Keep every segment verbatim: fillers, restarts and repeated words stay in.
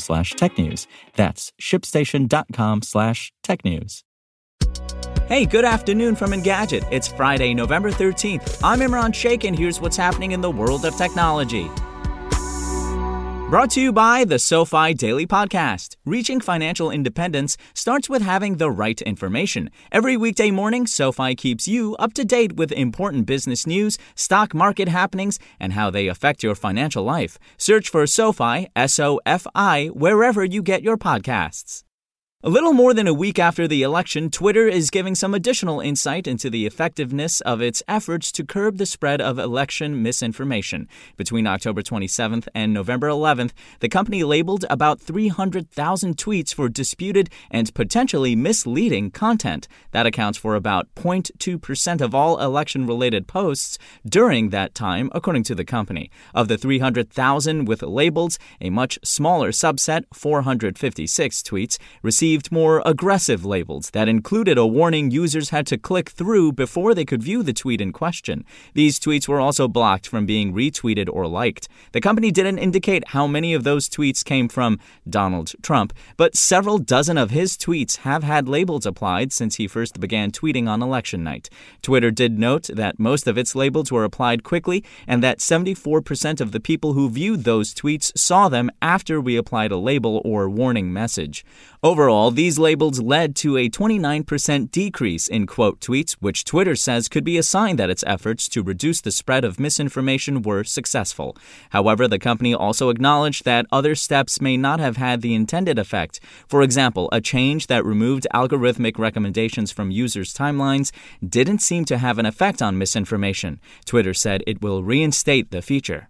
slash technews. That's ShipStation.com slash technews. News. Hey, good afternoon from Engadget. It's Friday, November thirteenth. I'm Imran Sheikh, and here's what's happening in the world of technology. Brought to you by the SoFi Daily Podcast. Reaching financial independence starts with having the right information. Every weekday morning, SoFi keeps you up to date with important business news, stock market happenings, and how they affect your financial life. Search for SoFi, S O F I, wherever you get your podcasts. A little more than a week after the election, Twitter is giving some additional insight into the effectiveness of its efforts to curb the spread of election misinformation. Between October twenty-seventh and November eleventh, the company labeled about three hundred thousand tweets for disputed and potentially misleading content. That accounts for about zero point two percent of all election-related posts during that time, according to the company. Of the three hundred thousand with labels, a much smaller subset, four hundred fifty-six tweets, received more aggressive labels that included a warning users had to click through before they could view the tweet in question. These tweets were also blocked from being retweeted or liked. The company didn't indicate how many of those tweets came from Donald Trump, but several dozen of his tweets have had labels applied since he first began tweeting on election night. Twitter did note that most of its labels were applied quickly and that seventy-four percent of the people who viewed those tweets saw them after we applied a label or warning message. Overall, All these labels led to a twenty-nine percent decrease in quote tweets, which Twitter says could be a sign that its efforts to reduce the spread of misinformation were successful. However, the company also acknowledged that other steps may not have had the intended effect. For example, a change that removed algorithmic recommendations from users' timelines didn't seem to have an effect on misinformation. Twitter said it will reinstate the feature.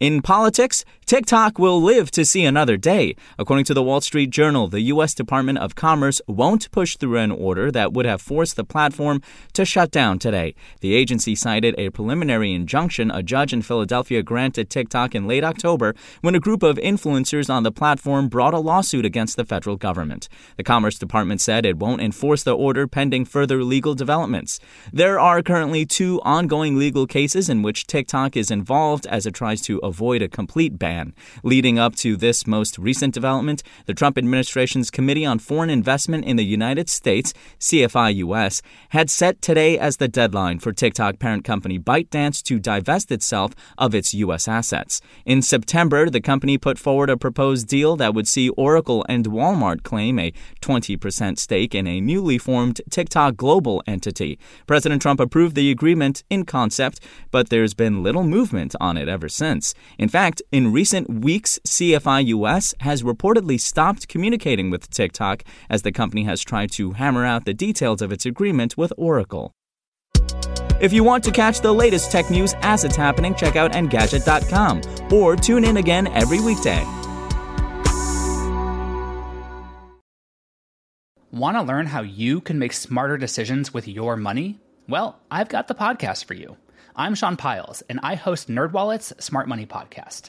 In politics, TikTok will live to see another day. According to the Wall Street Journal, the U S Department of Commerce won't push through an order that would have forced the platform to shut down today. The agency cited a preliminary injunction a judge in Philadelphia granted TikTok in late October when a group of influencers on the platform brought a lawsuit against the federal government. The Commerce Department said it won't enforce the order pending further legal developments. There are currently two ongoing legal cases in which TikTok is involved as it tries to avoid avoid a complete ban. Leading up to this most recent development, the Trump administration's Committee on Foreign Investment in the United States, C F I U S, had set today as the deadline for TikTok parent company ByteDance to divest itself of its U S assets. In September, the company put forward a proposed deal that would see Oracle and Walmart claim a twenty percent stake in a newly formed TikTok global entity. President Trump approved the agreement in concept, but there's been little movement on it ever since. In fact, in recent weeks, C F I U S has reportedly stopped communicating with TikTok as the company has tried to hammer out the details of its agreement with Oracle. If you want to catch the latest tech news as it's happening, check out Engadget dot com or tune in again every weekday. Want to learn how you can make smarter decisions with your money? Well, I've got the podcast for you. I'm Sean Piles, and I host NerdWallet's Smart Money Podcast.